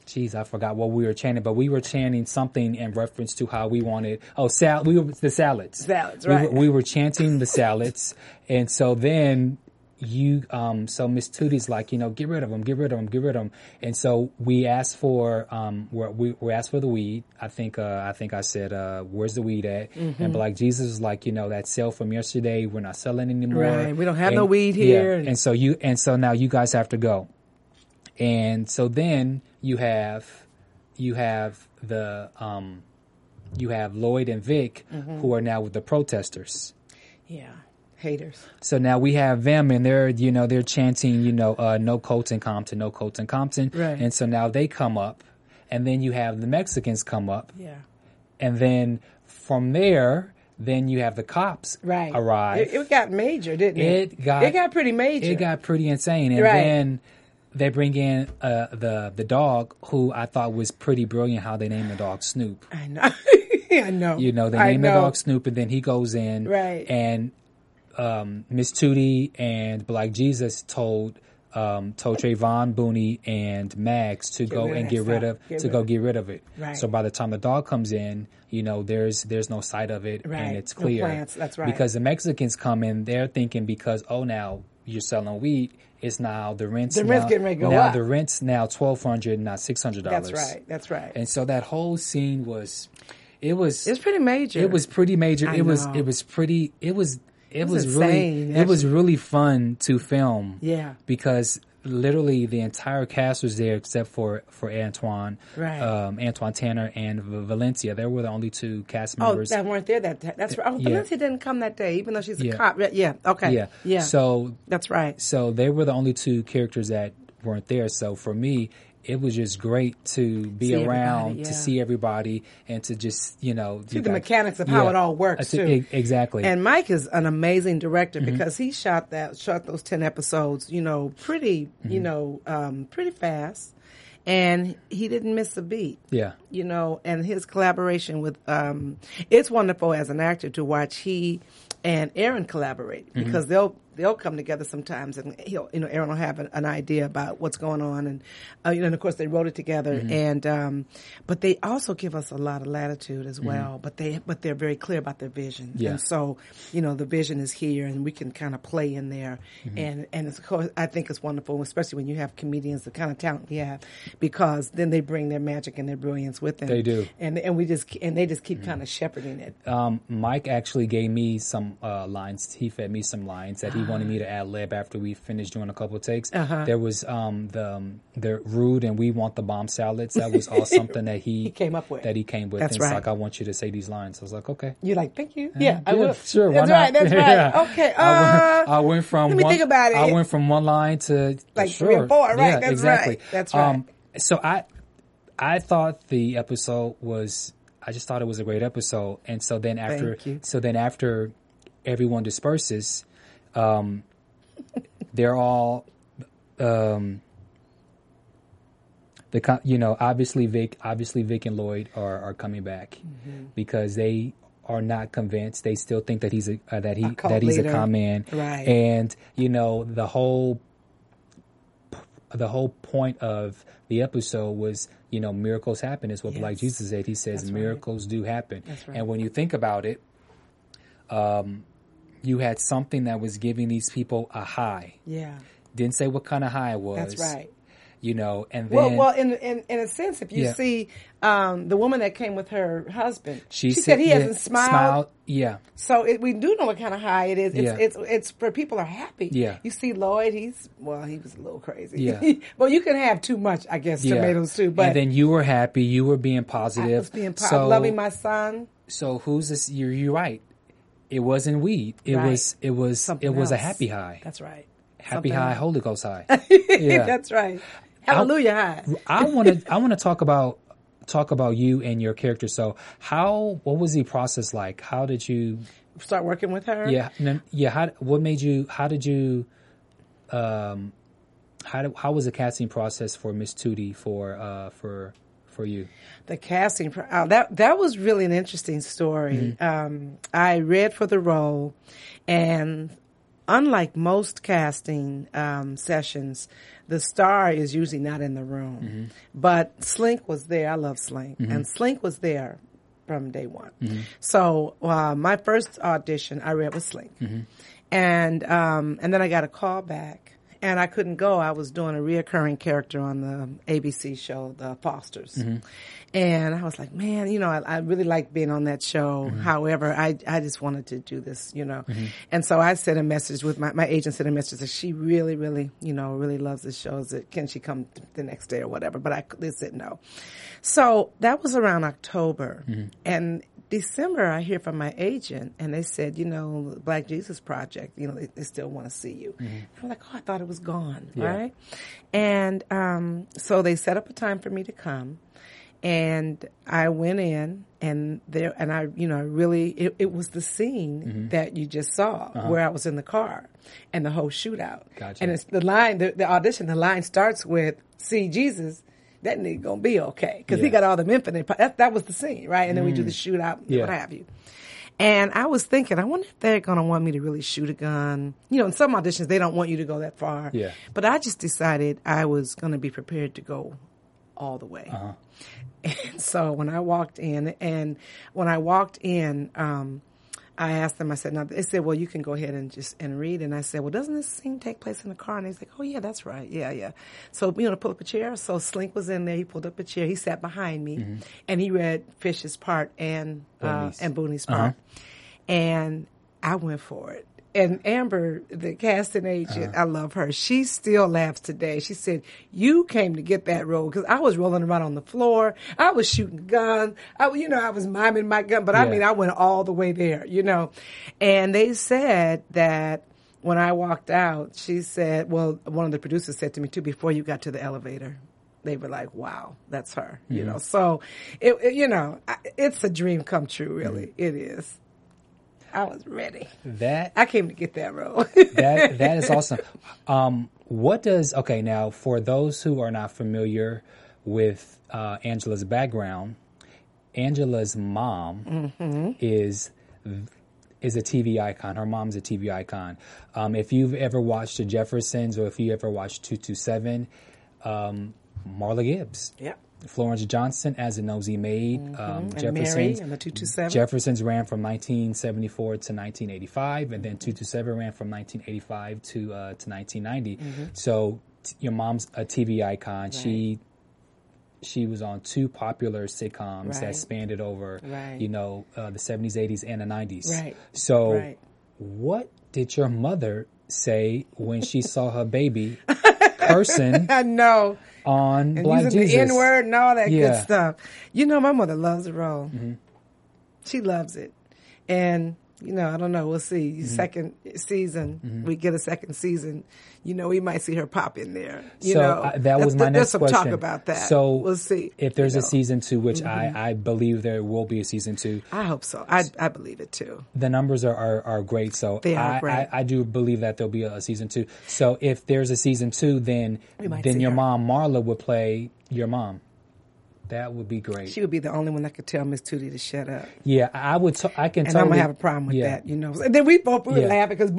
Jeez, I forgot what we were chanting, but we were chanting something in reference to how we wanted. Oh, the salads. Salads, right? We were chanting the salads, and so then. So Miss Tootie's like, you know, get rid of them. And so we asked for, we asked for the weed. I think I said, where's the weed at? Mm-hmm. And Black Jesus was like, you know, that sale from yesterday, we're not selling anymore. Right. We don't have no weed here. Yeah. And so now you guys have to go. And so then you have Lloyd and Vic who are now with the protesters. Yeah. Haters. So now we have them, and they're chanting, no Colton Compton, no Colton Compton. Right. And so now they come up, and then you have the Mexicans come up. Yeah. And then from there, then you have the cops arrive. It got major, didn't it? It got pretty major. It got pretty insane. And then they bring in the dog, who I thought was pretty brilliant how they named the dog Snoop. I know. I know. You know, they named the dog Snoop, and then he goes in. Right. And Miss Tootie and Black Jesus told Trayvon, Booney, and Max to go get rid of it. Right. So by the time the dog comes in, you know, there's no sight of it, and it's clear. No plants. That's right. Because the Mexicans come in, they're thinking because now you're selling weed. It's now the rent's getting ready to go up. Now the rent's now $1,200, not $600. That's right. And so that whole scene was, it was pretty major. It was pretty major. It was insane, actually. It was really fun to film. Yeah. Because literally the entire cast was there except for Antoine. Right. Antoine Tanner and Valencia. They were the only two cast members. Oh, that weren't there that day. That's right. Oh, Valencia didn't come that day, even though she's a cop. Yeah. Okay. Yeah. Yeah. So. That's right. So they were the only two characters that weren't there. So for me, it was just great to see everybody and to just, see the mechanics of how it all works too. Exactly. And Mike is an amazing director because he shot those 10 episodes, pretty, pretty fast, and he didn't miss a beat. Yeah. And his collaboration with, it's wonderful as an actor to watch he and Aaron collaborate because they'll come together sometimes, and Aaron will have an idea about what's going on, and and of course they wrote it together, and but they also give us a lot of latitude as well. But they're very clear about their vision, and so the vision is here, and we can kind of play in there, and of course I think it's wonderful, especially when you have comedians the kind of talent you have, because then they bring their magic and their brilliance with them. They do, and they just keep kind of shepherding it. Mike actually gave me some lines. He fed me some lines that he wanted me to ad-lib after we finished doing a couple of takes. There was the rude and we want the bomb salads. That was all something that he came up with. That's and right. It's like, I want you to say these lines. I was like, okay. You're like, thank you. Yeah, I will. Sure, why not? That's right. Yeah. Okay. I went from let me think about it. I went from one line to like sure. 3 or 4. Right. Yeah, that's exactly. Right. That's right. So I thought the episode was. I just thought it was a great episode. And so then after everyone disperses. They're all obviously Vic and Lloyd are coming back mm-hmm. because they are not convinced. They still think that he's a con man, right? And you know the whole point of the episode was, you know, miracles happen is what yes. Black Jesus said. He says that's miracles right. do happen. That's right. And when you think about it, you had something that was giving these people a high. Yeah. Didn't say what kind of high it was. That's right. You know, and then... Well, in a sense, if you yeah. see the woman that came with her husband, she said he hasn't smiled. Yeah. So we do know what kind of high it is. It's where people are happy. Yeah. You see Lloyd, he was a little crazy. Yeah. Well, you can have too much, I guess, tomatoes too. But and then you were happy. You were being positive. I was being positive. So, loving my son. So who's this? You're right. It wasn't weed. It was a happy high. That's right. Happy Something high, else. Holy Ghost high. Yeah. That's right. Hallelujah high. I want to talk about you and your character. So, what was the process like? How did you start working with her? Yeah. Yeah, how was the casting process for Miss Tootie for you? The casting, that was really an interesting story. Mm-hmm. I read for the role, and unlike most casting sessions, the star is usually not in the room. Mm-hmm. But Slink was there. I love Slink. Mm-hmm. And Slink was there from day one. Mm-hmm. So my first audition, I read with Slink. Mm-hmm. And then I got a call back. And I couldn't go. I was doing a reoccurring character on the ABC show, The Fosters. Mm-hmm. And I was like, man, you know, I really like being on that show. Mm-hmm. However, I just wanted to do this, you know. Mm-hmm. And so I sent a message with my agent sent a message that she really, really, you know, really loves this show. Can she come the next day or whatever? But they said no. So that was around October. Mm-hmm. And December, I hear from my agent, and they said, you know, Black Jesus Project, you know, they still want to see you. Mm-hmm. I'm like, I thought it was gone, right? And so they set up a time for me to come, and I went in, it was the scene mm-hmm. that you just saw uh-huh. where I was in the car and the whole shootout. Gotcha. And it's the line, the audition, the line starts with, "See Jesus, that nigga gonna be okay," because he got all them infinite. That was the scene, right? And then we do the shootout, what have you. And I was thinking, I wonder if they're gonna want me to really shoot a gun. You know, in some auditions they don't want you to go that far. Yeah. But I just decided I was gonna be prepared to go all the way. Uh-huh. And so when I walked in, I asked them, I said, now, they said, well, you can go ahead and just read. And I said, well, doesn't this scene take place in the car? And he's like, oh, yeah, that's right. Yeah, yeah. So, you know, pull up a chair. So Slink was in there. He pulled up a chair. He sat behind me. Mm-hmm. And he read Fish's part and Boone's part. Uh-huh. And I went for it. And Amber, the casting agent, I love her. She still laughs today. She said, "You came to get that role because I was rolling around on the floor. I was shooting guns. I was miming my gun, but I mean, I went all the way there, you know." And they said that when I walked out, she said, "Well, one of the producers said to me too, before you got to the elevator." They were like, wow, that's her, you know. So, it's a dream come true, really. Mm-hmm. It is. I was ready. I came to get that role. That is awesome. Now for those who are not familiar with Angela's background, Angela's mom mm-hmm. is a TV icon. Her mom's a TV icon. If you've ever watched The Jeffersons or if you ever watched 227, Marla Gibbs. Yeah. Florence Johnson as a nosy maid. Mm-hmm. Jeffersons, Mary and the 227. Jeffersons ran from 1974 to 1985, and then 227 ran from 1985 to 1990. Mm-hmm. So your mom's a TV icon. Right. She was on two popular sitcoms that spanned over, the 70s, 80s, and the 90s. Right. So what did your mother say when she saw her baby person? I know. On and Black using Jesus. The N-word and all that good stuff. You know, my mother loves the role. Mm-hmm. She loves it. And you know, I don't know. We'll see. Mm-hmm. Second season, mm-hmm. we get a second season. You know, we might see her pop in there. You know, that was my next question. There's some talk about that. So we'll see if there's a season two, which mm-hmm. I believe there will be a season two. I hope so. I believe it too. The numbers are great, so they are great. I do believe that there'll be a season two. So if there's a season two, then your mom Marla would play your mom. That would be great. She would be the only one that could tell Miss Tootie to shut up. Yeah, I would. And I'm gonna have a problem with that, you know. And then we both were laughing because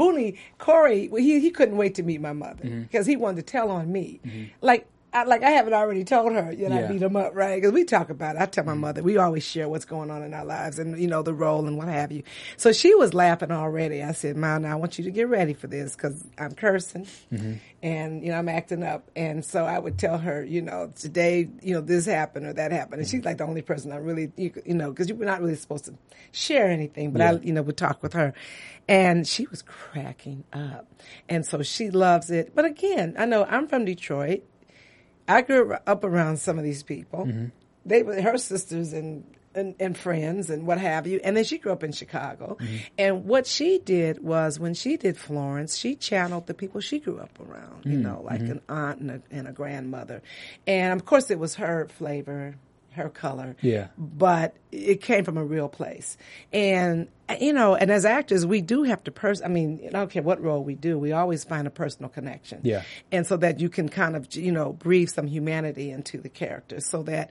Corey, he couldn't wait to meet my mother because mm-hmm. he wanted to tell on me, mm-hmm. I haven't already told her, you know, I beat him up, right? Because we talk about it. I tell my mother, we always share what's going on in our lives and, you know, the role and what have you. So she was laughing already. I said, Ma, now I want you to get ready for this because I'm cursing mm-hmm. and, you know, I'm acting up. And so I would tell her, you know, today, you know, this happened or that happened. And mm-hmm. she's like the only person I really, you know, because you were not really supposed to share anything. But I, you know, would talk with her. And she was cracking up. And so she loves it. But again, I know I'm from Detroit. I grew up around some of these people. Mm-hmm. They were her sisters and friends and what have you. And then she grew up in Chicago. Mm-hmm. And what she did was when she did Florence, she channeled the people she grew up around, mm-hmm. you know, like mm-hmm. an aunt and a grandmother. And, of course, it was her flavor, her color. Yeah. But it came from a real place. And, you know, and as actors, we do have to, I don't care what role we do, we always find a personal connection. Yeah. And so that you can kind of, you know, breathe some humanity into the character. So that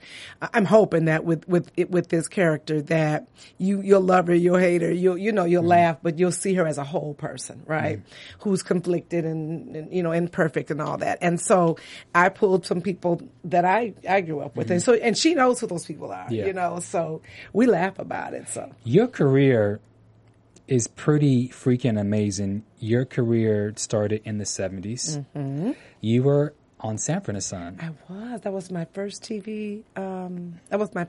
I'm hoping that with this character that you'll love her, you'll hate her, you'll mm-hmm. laugh, but you'll see her as a whole person, right? Mm-hmm. Who's conflicted and, you know, imperfect and all that. And so I pulled some people that I grew up with. Mm-hmm. And so, and she knows who those people are, you know, so we laugh about it. So your career is pretty freaking amazing. Your career started in the 70s. Mm-hmm. You were on Sanford and Son. I was. That was my first TV. That was my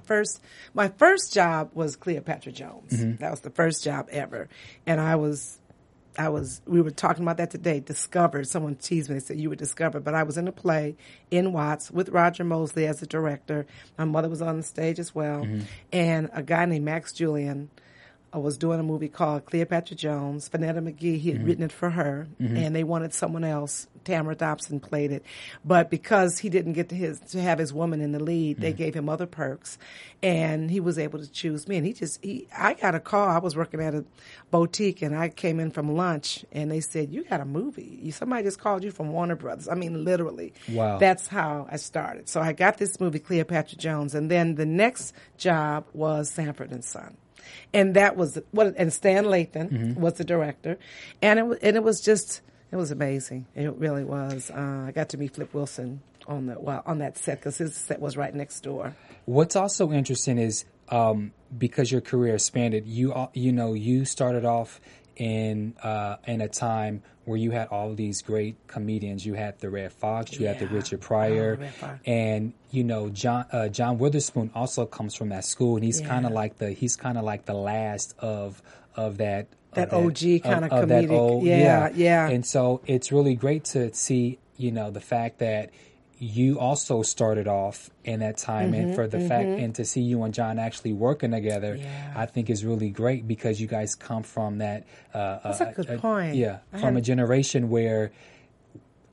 first job was Cleopatra Jones. Mm-hmm. That was the first job ever. And we were talking about that today, discovered. Someone teased me, they said you were discovered, but I was in a play in Watts with Roger Mosley as the director. My mother was on the stage as well. Mm-hmm. And a guy named Max Julian was doing a movie called Cleopatra Jones. Fanetta McGee, he had mm-hmm. written it for her, mm-hmm. and they wanted someone else. Tamara Dobson played it. But because he didn't get to have his woman in the lead, mm-hmm. they gave him other perks, and he was able to choose me. And I got a call. I was working at a boutique, and I came in from lunch, and they said, you got a movie. Somebody just called you from Warner Brothers. I mean, literally. Wow. That's how I started. So I got this movie, Cleopatra Jones, and then the next job was Sanford and Son. And that was and Stan Lathan mm-hmm. was the director, and it was amazing. It really was. I got to meet Flip Wilson on that set because his set was right next door. What's also interesting is because your career expanded, you started off in a time where you had all these great comedians. You had the Red Fox, you had the Richard Pryor, and you know John Witherspoon also comes from that school, and he's kind of like the last of that OG kind of comedic. And so it's really great to see, you know, the fact that you also started off in that time, mm-hmm, and for the mm-hmm. fact, and to see you and John actually working together, I think is really great because you guys come from that. That's a good point. Yeah, from a generation where,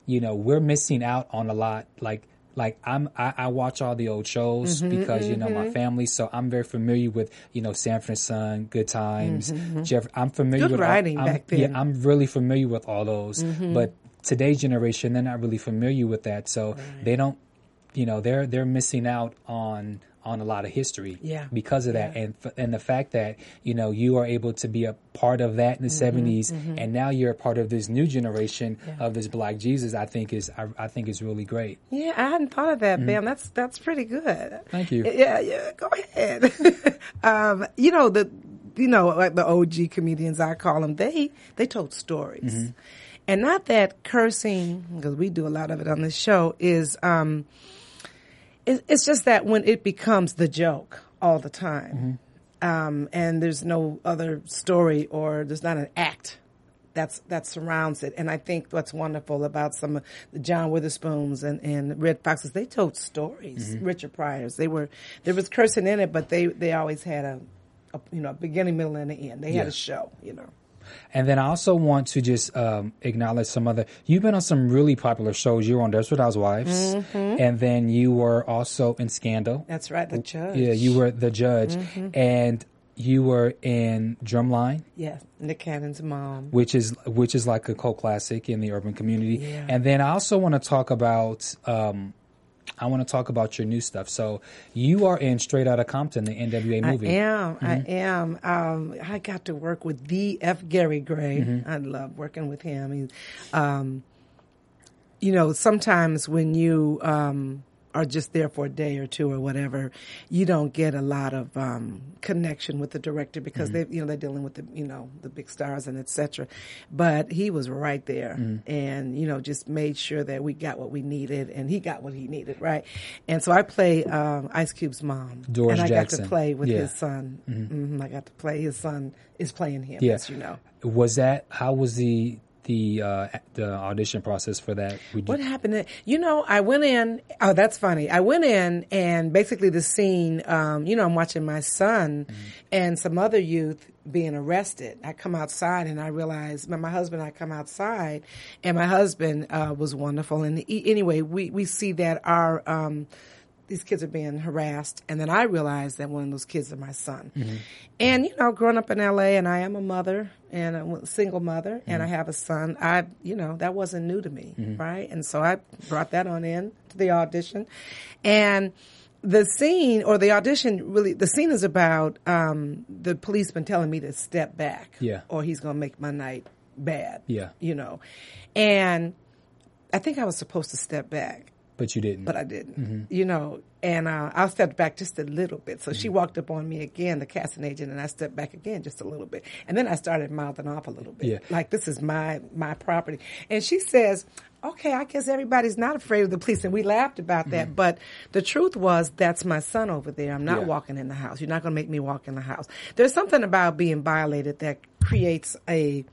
you know, we're missing out on a lot. Like I watch all the old shows mm-hmm, because you know my family, so I'm very familiar with, you know, Sanford and Son, Good Times, mm-hmm. I'm familiar with writing back then. Yeah, I'm really familiar with all those, mm-hmm. but today's generation, they're not really familiar with that, so they don't, you know, they're missing out on a lot of history because of that, and the fact that, you know, you are able to be a part of that in the mm-hmm, 70s, mm-hmm. and now you're a part of this new generation of this Black Jesus. I think is really great. Yeah, I hadn't thought of that, mm-hmm. Bam. That's pretty good. Thank you. Yeah. Go ahead. You know like the OG comedians, I call them. They told stories. Mm-hmm. And not that cursing, because we do a lot of it on this show, is it's just that when it becomes the joke all the time, mm-hmm. And there's no other story or there's not an act that surrounds it. And I think what's wonderful about some of the John Witherspoons and Red Foxes, they told stories, mm-hmm. Richard Pryor's. There was cursing in it, but they always had a a beginning, middle, and an end. They had a show, you know. And then I also want to just acknowledge some other... You've been on some really popular shows. You were on Desperate Housewives. Mm-hmm. And then you were also in Scandal. That's right, The Judge. Yeah, you were The Judge. Mm-hmm. And you were in Drumline. Yes, Nick Cannon's mom. Which is like a cult classic in the urban community. Yeah. And then I also want to talk about... I want to talk about your new stuff. So you are in Straight Outta Compton, the NWA movie. I am. I got to work with the F. Gary Gray. Mm-hmm. I love working with him. He's, you know, sometimes when you are just there for a day or two or whatever, you don't get a lot of connection with the director because mm-hmm. they're dealing with the big stars and et cetera. But he was right there mm-hmm. and just made sure that we got what we needed and he got what he needed, right? And so I play Ice Cube's mom, Doris and I Jackson. Got to play with his son. Mm-hmm. Mm-hmm. I got to play his son is playing him, as you know. Was that how was the audition process for that? What happened? I went in. Oh, that's funny. I went in and basically the scene, I'm watching my son mm-hmm. and some other youth being arrested. I come outside and I realize my husband and I come outside and my husband was wonderful. And anyway, we see that our these kids are being harassed. And then I realized that one of those kids is my son. Mm-hmm. And, growing up in L.A. and I am a mother and a single mother mm-hmm. and I have a son, that wasn't new to me, mm-hmm. right? And so I brought that on in to the audition. And the scene is about the policeman telling me to step back or he's going to make my night bad, And I think I was supposed to step back. But you didn't. But I didn't, mm-hmm. And I stepped back just a little bit. So mm-hmm. she walked up on me again, the casting agent, and I stepped back again just a little bit. And then I started mouthing off a little bit. Yeah. Like, this is my property. And she says, okay, I guess everybody's not afraid of the police. And we laughed about that. Mm-hmm. But the truth was, that's my son over there. I'm not walking in the house. You're not going to make me walk in the house. There's something about being violated that creates a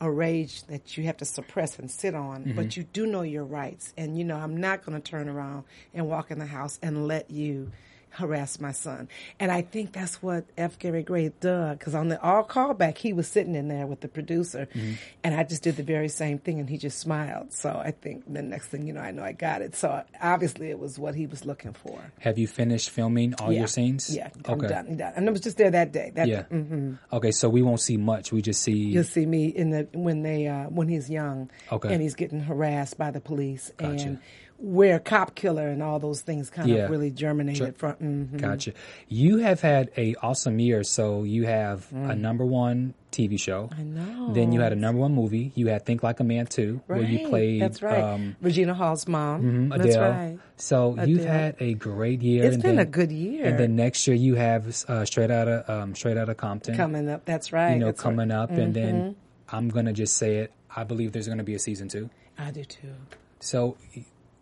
rage that you have to suppress and sit on, mm-hmm. but you do know your rights. And, I'm not going to turn around and walk in the house and let you harass my son. And I think that's what F. Gary Gray did, because on the all callback, he was sitting in there with the producer, mm-hmm. and I just did the very same thing, and he just smiled. So I think the next thing I know I got it. So obviously it was what he was looking for. Have you finished filming all your scenes? Yeah, I'm done. And I was just there that day. Mm-hmm. Okay, so we won't see much. We just see... You'll see me when he's young, and he's getting harassed by the police, gotcha. And... where Cop Killer and all those things kind of really germinated from. Mm-hmm. Gotcha. You have had an awesome year. So you have a number one TV show. I know. Then you had a number one movie. You had Think Like a Man 2, right. where you played... That's right. Regina Hall's mom. Mm-hmm, Adele. That's right. So you've had a great year. It's been a good year. And then next year you have Straight Outta Compton. Coming up. That's right. That's coming up. Mm-hmm. And then I'm going to just say it. I believe there's going to be a season 2. I do too.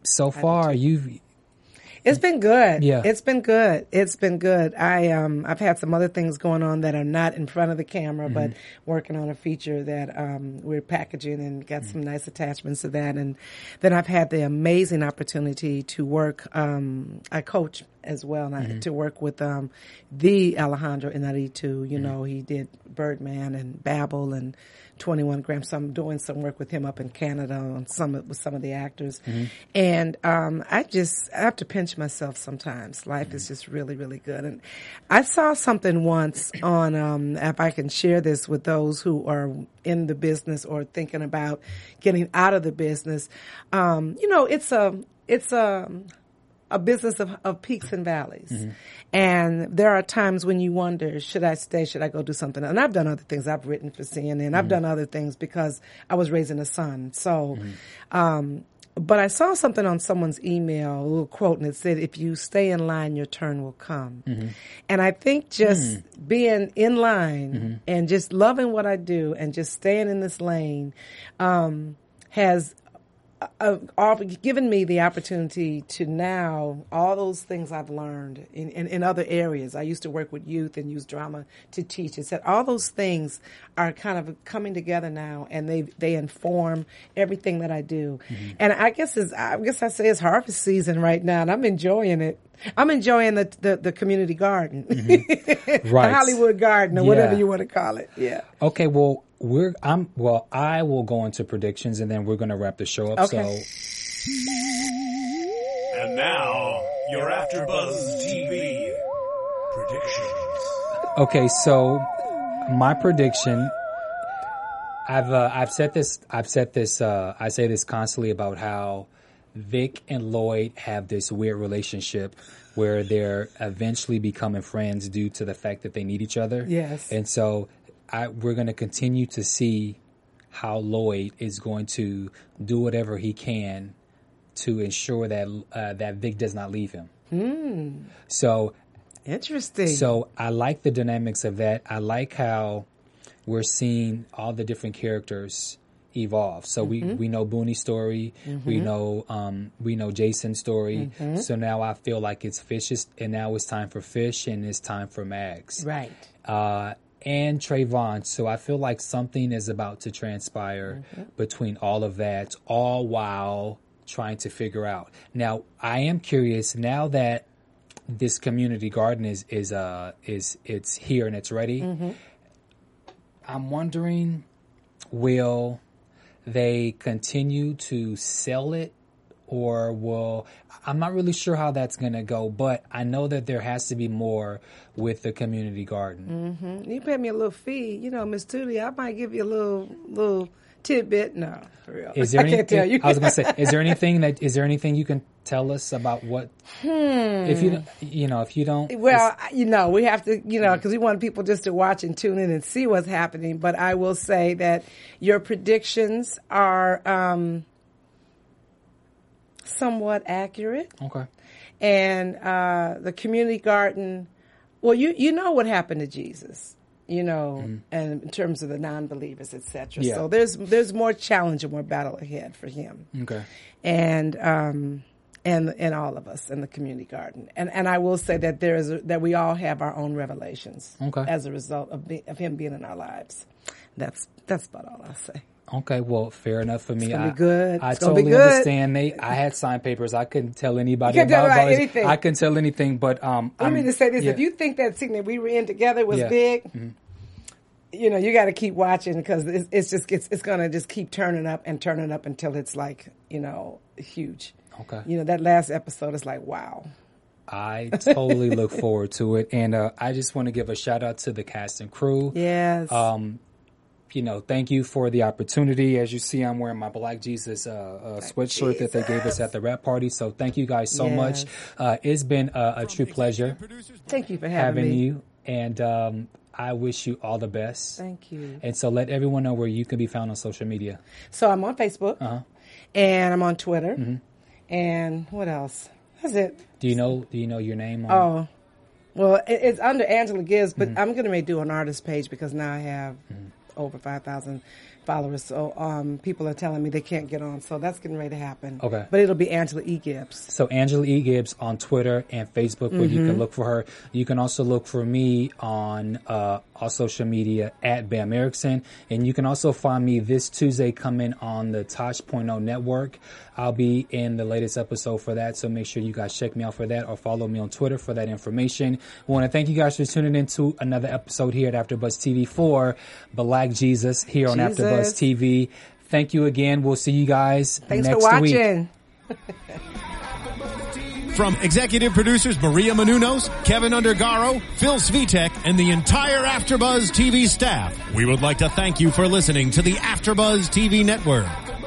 So far, it's been good. Yeah. It's been good. I've had some other things going on that are not in front of the camera, mm-hmm. but working on a feature that we're packaging and got mm-hmm. some nice attachments to that. And then I've had the amazing opportunity to work. I coach as well, and mm-hmm. to work with the Alejandro Inarritu. You mm-hmm. know, he did Birdman and Babel and 21 Grams. So I'm doing some work with him up in Canada on with some of the actors. Mm-hmm. And I have to pinch myself sometimes. Life mm-hmm. is just really, really good. And I saw something once on, if I can share this with those who are in the business or thinking about getting out of the business. It's a business of peaks and valleys. Mm-hmm. And there are times when you wonder, should I stay? Should I go do something else? And I've done other things. I've written for CNN. Mm-hmm. I've done other things because I was raising a son. So, mm-hmm. But I saw something on someone's email, a little quote, and it said, if you stay in line, your turn will come. Mm-hmm. And I think just being in line mm-hmm. and just loving what I do and just staying in this lane has given me the opportunity to now, all those things I've learned in other areas. I used to work with youth and use drama to teach. It's that all those things are kind of coming together now, and they inform everything that I do. Mm-hmm. And I guess I say it's harvest season right now, and I'm enjoying it. I'm enjoying the community garden, mm-hmm. right. The Hollywood garden, or whatever you want to call it. Yeah. Okay. Well, I will go into predictions, and then we're going to wrap the show up. Okay. So. And now your AfterBuzz TV predictions. Okay. So my prediction. I've said this. I say this constantly about how Vic and Lloyd have this weird relationship where they're eventually becoming friends due to the fact that they need each other. Yes. And so we're going to continue to see how Lloyd is going to do whatever he can to ensure that Vic does not leave him. Mm. So interesting. So I like the dynamics of that. I like how we're seeing all the different characters evolve. So we know Boonie's story, we know Jason's story. Mm-hmm. So now I feel like it's Fish's, and now it's time for Fish, and it's time for Max. Right. And Trayvon. So I feel like something is about to transpire between all of that, all while trying to figure out. Now I am curious, now that this community garden is it's here and it's ready. Mm-hmm. I'm wondering, will they continue to sell it, or will... I'm not really sure how that's going to go, but I know that there has to be more with the community garden. Mm-hmm. You pay me a little fee. You know, Miss Tootie, I might give you a little tidbit. No, for real. I can't tell you. I was going to say, is there anything you can tell us about what... If you don't... Well, we have to, because we want people just to watch and tune in and see what's happening. But I will say that your predictions are... somewhat accurate. Okay. And the community garden, well, you know what happened to Jesus, and in terms of the non-believers, etc. Yeah. So there's more challenge and more battle ahead for him. Okay. And all of us in the community garden. And I will say that that we all have our own revelations as a result of him being in our lives. That's about all I'll say. Okay, well, fair enough for me. It's gonna be good. I totally understand. I had signed papers. I couldn't tell anybody about anything. I couldn't tell anything, but I mean to say this: if you think that scene that we were in together was big, you got to keep watching, because it's gonna just keep turning up until it's like huge. Okay, that last episode is like, wow. I totally look forward to it, and I just want to give a shout out to the cast and crew. Yes. Thank you for the opportunity. As you see, I'm wearing my Black Jesus sweatshirt that they gave us at the rap party. So thank you guys so much. It's been a true pleasure. Thank you for having me. And I wish you all the best. Thank you. And so let everyone know where you can be found on social media. So I'm on Facebook, and I'm on Twitter, and what else? That's it. Do you know your name? Well, it's under Angela Gibbs, but I'm going to do an artist page, because now I have... over 5,000 followers, so people are telling me they can't get on, so that's getting ready to happen. Okay. But it'll be Angela E. Gibbs. So Angela E. Gibbs on Twitter and Facebook, where you can look for her. You can also look for me on all social media at Bam Erickson, and you can also find me this Tuesday coming on the Tosh.0 network. I'll be in the latest episode for that, so make sure you guys check me out for that, or follow me on Twitter for that information. We want to thank you guys for tuning into another episode here at AfterBuzz TV for Black Jesus here on AfterBuzz TV. Thank you again. We'll see you guys next week. Thanks for watching. From executive producers Maria Menounos, Kevin Undergaro, Phil Svitek, and the entire AfterBuzz TV staff, we would like to thank you for listening to the AfterBuzz TV network.